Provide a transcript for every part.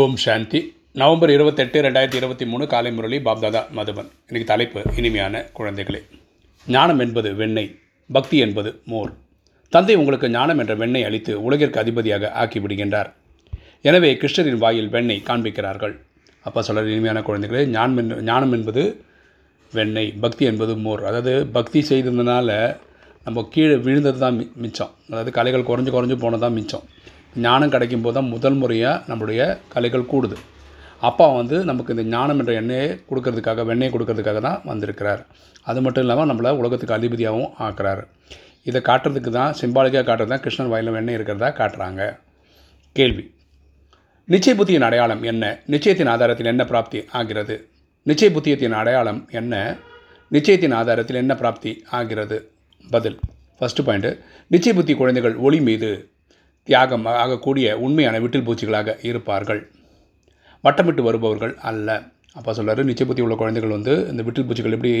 ஓம் சாந்தி. November 28, 2023 காலை முரளி பாப்தாதா மதுபன். இன்றைக்கு தலைப்பு இனிமையான குழந்தைகளே. ஞானம் என்பது வெண்ணெய், பக்தி என்பது மோர். தந்தை உங்களுக்கு ஞானம் என்ற வெண்ணெய் அளித்து உலகிற்கு அதிபதியாக ஆக்கிவிடுகின்றார். எனவே கிருஷ்ணரின் வாயில் வெண்ணெய் காண்பிக்கிறார்கள். அப்பா சொல்கிற இனிமையான குழந்தைகளே, ஞானம் என்பது வெண்ணெய், பக்தி என்பது மோர். அதாவது பக்தி செய்ததுனால நம்ம கீழே விழுந்தது தான் மிச்சம். அதாவது கலைகள் குறைஞ்சு போனதான் மிச்சம். ஞானம் கிடைக்கும் போது தான் முதல் முறையாக நம்மளுடைய கலைகள் கூடுது. அப்பா வந்து நமக்கு இந்த ஞானம் என்ற வெண்ணெயை கொடுக்கறதுக்காக தான் வந்திருக்கிறார். அது மட்டும் இல்லாமல் நம்மளை உலகத்துக்கு அதிபதியாகவும் ஆக்குறார். இதை காட்டுறதுக்கு தான், சிம்பாலிக்காக காட்டுறது தான் கிருஷ்ணன் வாயில் வெண்ணெய் இருக்கிறதா காட்டுறாங்க. கேள்வி: நிச்சய புத்தியின் அடையாளம் என்ன? நிச்சயத்தின் ஆதாரத்தில் என்ன பிராப்தி ஆகிறது? பதில்: ஃபஸ்ட்டு பாயிண்ட்டு, நிச்சய புத்தி குழந்தைகள் ஒளி மீது தியாகம் ஆகக்கூடிய உண்மையான விட்டில் பூச்சிகளாக இருப்பார்கள், வட்டமிட்டு வருபவர்கள் அல்ல. அப்பா சொல்கிறார், நிச்சய புத்தி உள்ள குழந்தைகள் வந்து இந்த விட்டில் பூச்சிகள் எப்படி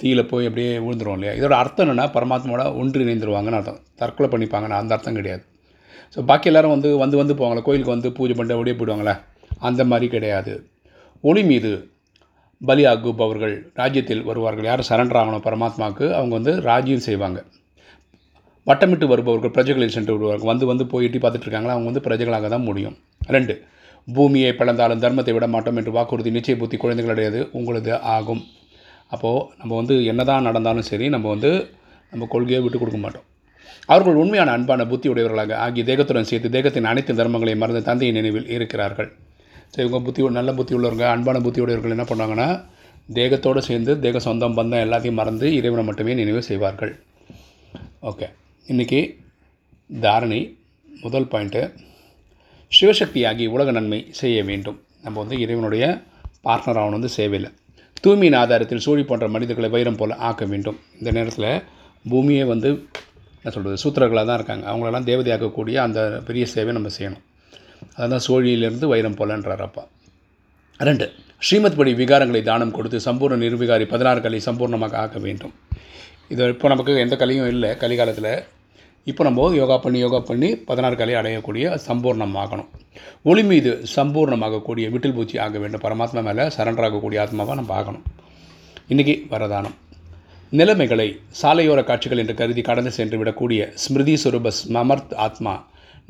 தீயில் போய் எப்படியே விழுந்துருவோம் இல்லையா, இதோட அர்த்தம் என்னென்னா பரமாத்மாவோட ஒன்று இணைந்துருவாங்கன்னு அர்த்தம். தற்கொலை பண்ணிப்பாங்கன்னு அந்த அர்த்தம் கிடையாது. ஸோ பாக்கி எல்லோரும் வந்து வந்து வந்து போவாங்களே, கோயிலுக்கு வந்து பூஜை பண்ணிட்டு அப்படியே போயிடுவாங்களே, அந்த மாதிரி கிடையாது. ஒளி மீது பலியாகுபவர்கள் ராஜ்யத்தில் வருவார்கள். யார் சரண்டர் ஆகணும் பரமாத்மாவுக்கு, அவங்க வந்து ராஜ்யம் செய்வாங்க. வட்டமிட்டு வருபவர்கள் பிரஜைகளில் சென்று வருவார்கள். வந்து வந்து போய் எட்டி பார்த்துட்டு இருக்காங்களா, அவங்க வந்து பிரஜைகளாக தான் முடியும். 2, பூமியை பிளந்தாலும் தர்மத்தை விட மாட்டோம் என்று வாக்குறுதி நிச்சய புத்தி குழந்தைகளுடையது, உங்களது ஆகும். அப்போது நம்ம வந்து என்ன தான் நடந்தாலும் சரி, நம்ம கொள்கையை விட்டு கொடுக்க மாட்டோம். அவர்கள் உண்மையான அன்பான புத்தி உடையவர்களாக ஆகி தேகத்துடன் சேர்த்து தேகத்தின் அனைத்து தர்மங்களையும் மறந்து தந்தையின் நினைவில் இருக்கிறார்கள். ஸோ இவங்க நல்ல புத்தி உள்ளவங்க, அன்பான புத்தி உடையவர்கள் என்ன பண்ணுவாங்கன்னா, தேகத்தோடு சேர்ந்து தேக சொந்தம் பந்தம் எல்லாத்தையும் மறந்து இறைவனை மட்டுமே நினைவு செய்வார்கள். ஓகே, இன்றைக்கி தாரணை முதல் பாயிண்ட்டு, சிவசக்தியாகி உலக நன்மை செய்ய வேண்டும். நம்ம வந்து இறைவனுடைய பார்ட்னர் ஆகணும், வந்து சேவையில். தூய்மையின் ஆதாரத்தில் சூழி போன்ற மனிதர்களை வைரம் போல் ஆக்க வேண்டும். இந்த நேரத்தில் பூமியே வந்து என்ன சொல்கிறது, சூத்திரர்களாக தான் இருக்காங்க. அவங்களெல்லாம் தேவதையாக்கக்கூடிய அந்த பெரிய சேவை நம்ம செய்யணும். அதுதான் சோழியிலிருந்து வைரம் போலன்றார் அப்பா. 2, ஸ்ரீமத் படி விகாரங்களை தானம் கொடுத்து சம்பூர்ண நிர்விகாரி 16 கலை சம்பூர்ணமாக ஆக்க வேண்டும். இது இப்போ நமக்கு எந்த கலையும் இல்லை கலிகாலத்தில். இப்போ நம்ம யோகா பண்ணி 16 கலையை அடையக்கூடிய சம்பூர்ணமாகணும். ஒளி மீது சம்பூர்ணமாகக்கூடிய விட்டில் பூச்சி ஆக வேண்டும். பரமாத்மா மேலே சரண்டர் ஆகக்கூடிய ஆத்மாவாக நம்ம ஆகணும். இன்றைக்கி வரதானம்: நிலைமைகளை சாலையோர காட்சிகள் என்று கருதி கடந்து சென்று விடக்கூடிய ஸ்மிருதி சுரூப ஸ்மர்த் ஆத்மா,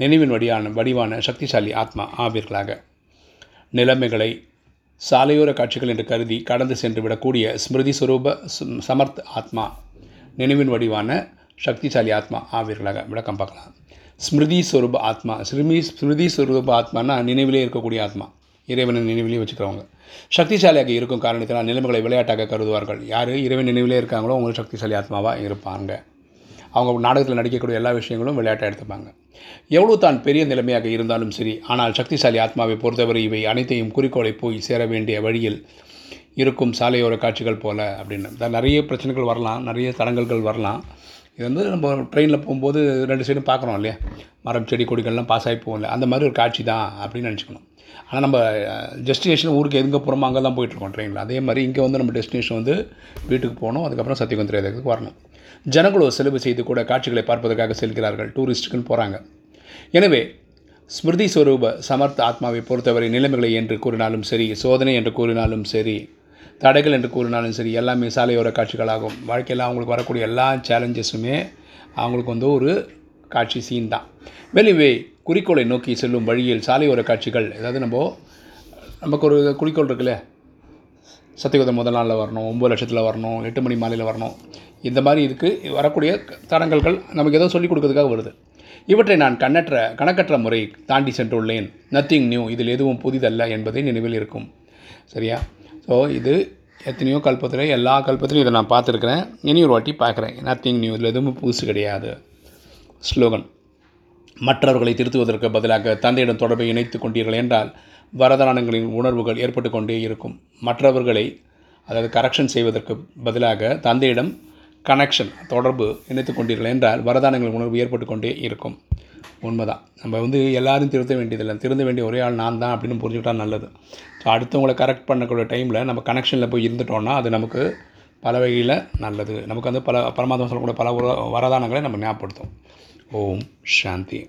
நினைவின் வடிவான சக்திசாலி ஆத்மா ஆவீர்களாக. நிலைமைகளை சாலையோர காட்சிகள் என்று கருதி கடந்து சென்று விடக்கூடிய ஸ்மிருதி சுரூப சமர்த் ஆத்மா, நினைவின் வடிவான சக்திசாலி ஆத்மா ஆவீர்களாக. விளக்கம் பார்க்கலாம். ஸ்மிருதி ஸ்வரூப ஆத்மானா நினைவிலே இருக்கக்கூடிய ஆத்மா, இறைவனை நினைவிலே வச்சுக்கிறவங்க. சக்திசாலியாக இருக்கும் காரணத்தினால் நிலைமைகளை விளையாட்டாக கருதுவார்கள். யார் இறைவன் நினைவிலே இருக்காங்களோ அவங்க சக்திசாலி ஆத்மாவாக இருப்பாங்க. அவங்க நாடகத்தில் நடிக்கக்கூடிய எல்லா விஷயங்களும் விளையாட்டாக எடுத்துப்பாங்க. எவ்வளோ தான் பெரிய நிலைமையாக இருந்தாலும் சரி, ஆனால் சக்திசாலி ஆத்மாவை பொறுத்தவரை இவை அனைத்தையும் குறிக்கோளை போய் சேர வேண்டிய வழியில் இருக்கும் சாலையோர காட்சிகள் போல் அப்படின்னு. நிறைய பிரச்சனைகள் வரலாம், நிறைய தடங்கல்கள் வரலாம். இது வந்து நம்ம ட்ரெயினில் போகும்போது ரெண்டு சைடும் பார்க்குறோம் இல்லையா, மரம் செடி கொடிகள்லாம் பாஸ் ஆகி போகல, அந்த மாதிரி ஒரு காட்சி தான் அப்படின்னு நினச்சிக்கணும். ஆனால் நம்ம டெஸ்டினேஷன் ஊருக்கு எதுங்க போகிறோமோ அங்கே தான் போயிட்டுருக்கோம் ட்ரெயினில். அதே மாதிரி இங்கே வந்து நம்ம டெஸ்டினேஷன் வந்து வீட்டுக்கு போகணும், அதுக்கப்புறம் சத்தியகுந்திரத்துக்கு வரணும். ஜனங்களோ செலவு செய்து கூட காட்சிகளை பார்ப்பதற்காக செல்கிறார்கள், டூரிஸ்ட்டுக்குன்னு போகிறாங்க. எனவே ஸ்மிருதி ஸ்வரூப சமர்த்த ஆத்மாவை பொறுத்தவரை நிலைமைகளை என்று கூறினாலும் சரி, சோதனை என்று கூறினாலும் சரி, தடைகள் என்று கூறினாலும் சரி, எல்லாமே சாலையோர காட்சிகளாகும். வாழ்க்கையில் அவங்களுக்கு வரக்கூடிய எல்லா சேலஞ்சஸுமே அவங்களுக்கு வந்து ஒரு காட்சி சீன் தான். வெளிவே குறிக்கோளை நோக்கி செல்லும் வழியில் சாலையோர காட்சிகள், அதாவது நமக்கு ஒரு குறிக்கோள் இருக்குல்ல, சத்தியகுதம் முதல் நாளில் வரணும், 9 லட்சத்தில் வரணும், 8 மணி மாலையில் வரணும், இந்த மாதிரி இதுக்கு வரக்கூடிய தடங்கல்கள் நமக்கு ஏதோ சொல்லிக் கொடுக்கறதுக்காக வருது. இவற்றை நான் கணக்கற்ற முறை தாண்டி சென்றுள்ளேன். நத்திங் நியூ, இதில் எதுவும் புதிதல்ல என்பதை நினைவில் இருக்கும். சரியா? ஸோ இது எத்தனையோ கல்பத்தில், எல்லா கல்பத்திலையும் இதை நான் பார்த்துருக்குறேன். இனி ஒரு வாட்டி பார்க்குறேன். நத்திங் நியூ, இதில் எதுவும் புதுசு கிடையாது. ஸ்லோகன்: மற்றவர்களை திருத்துவதற்கு பதிலாக தந்தையிடம் தொடர்பை இணைத்து கொண்டீர்கள் என்றால் வரதானங்களின் உணர்வுகள் ஏற்பட்டு கொண்டே இருக்கும். மற்றவர்களை, அதாவது கரெக்ஷன் செய்வதற்கு பதிலாக தந்தையிடம் தொடர்பு இணைத்து கொண்டீர்கள் என்றால் வரதானங்களின் உணர்வு ஏற்பட்டு கொண்டே இருக்கும். உண்மைதான். நம்ம வந்து எல்லாரும் திருத்த வேண்டியதில்லை. திருந்த வேண்டிய ஒரே ஆள் நான் தான் அப்படின்னு புரிஞ்சுக்கிட்டால் நல்லது. ஸோ அடுத்தவங்களை கரெக்ட் பண்ணக்கூடிய டைமில் நம்ம கனெக்ஷனில் போய் இருந்துட்டோம்னா அது நமக்கு பல வகையில் நல்லது. நமக்கு வந்து பரமாத்மா சொல்லக்கூடிய பல வரதானங்களை நம்ம ஞாபகப்படுத்தும். ஓம் சாந்தி.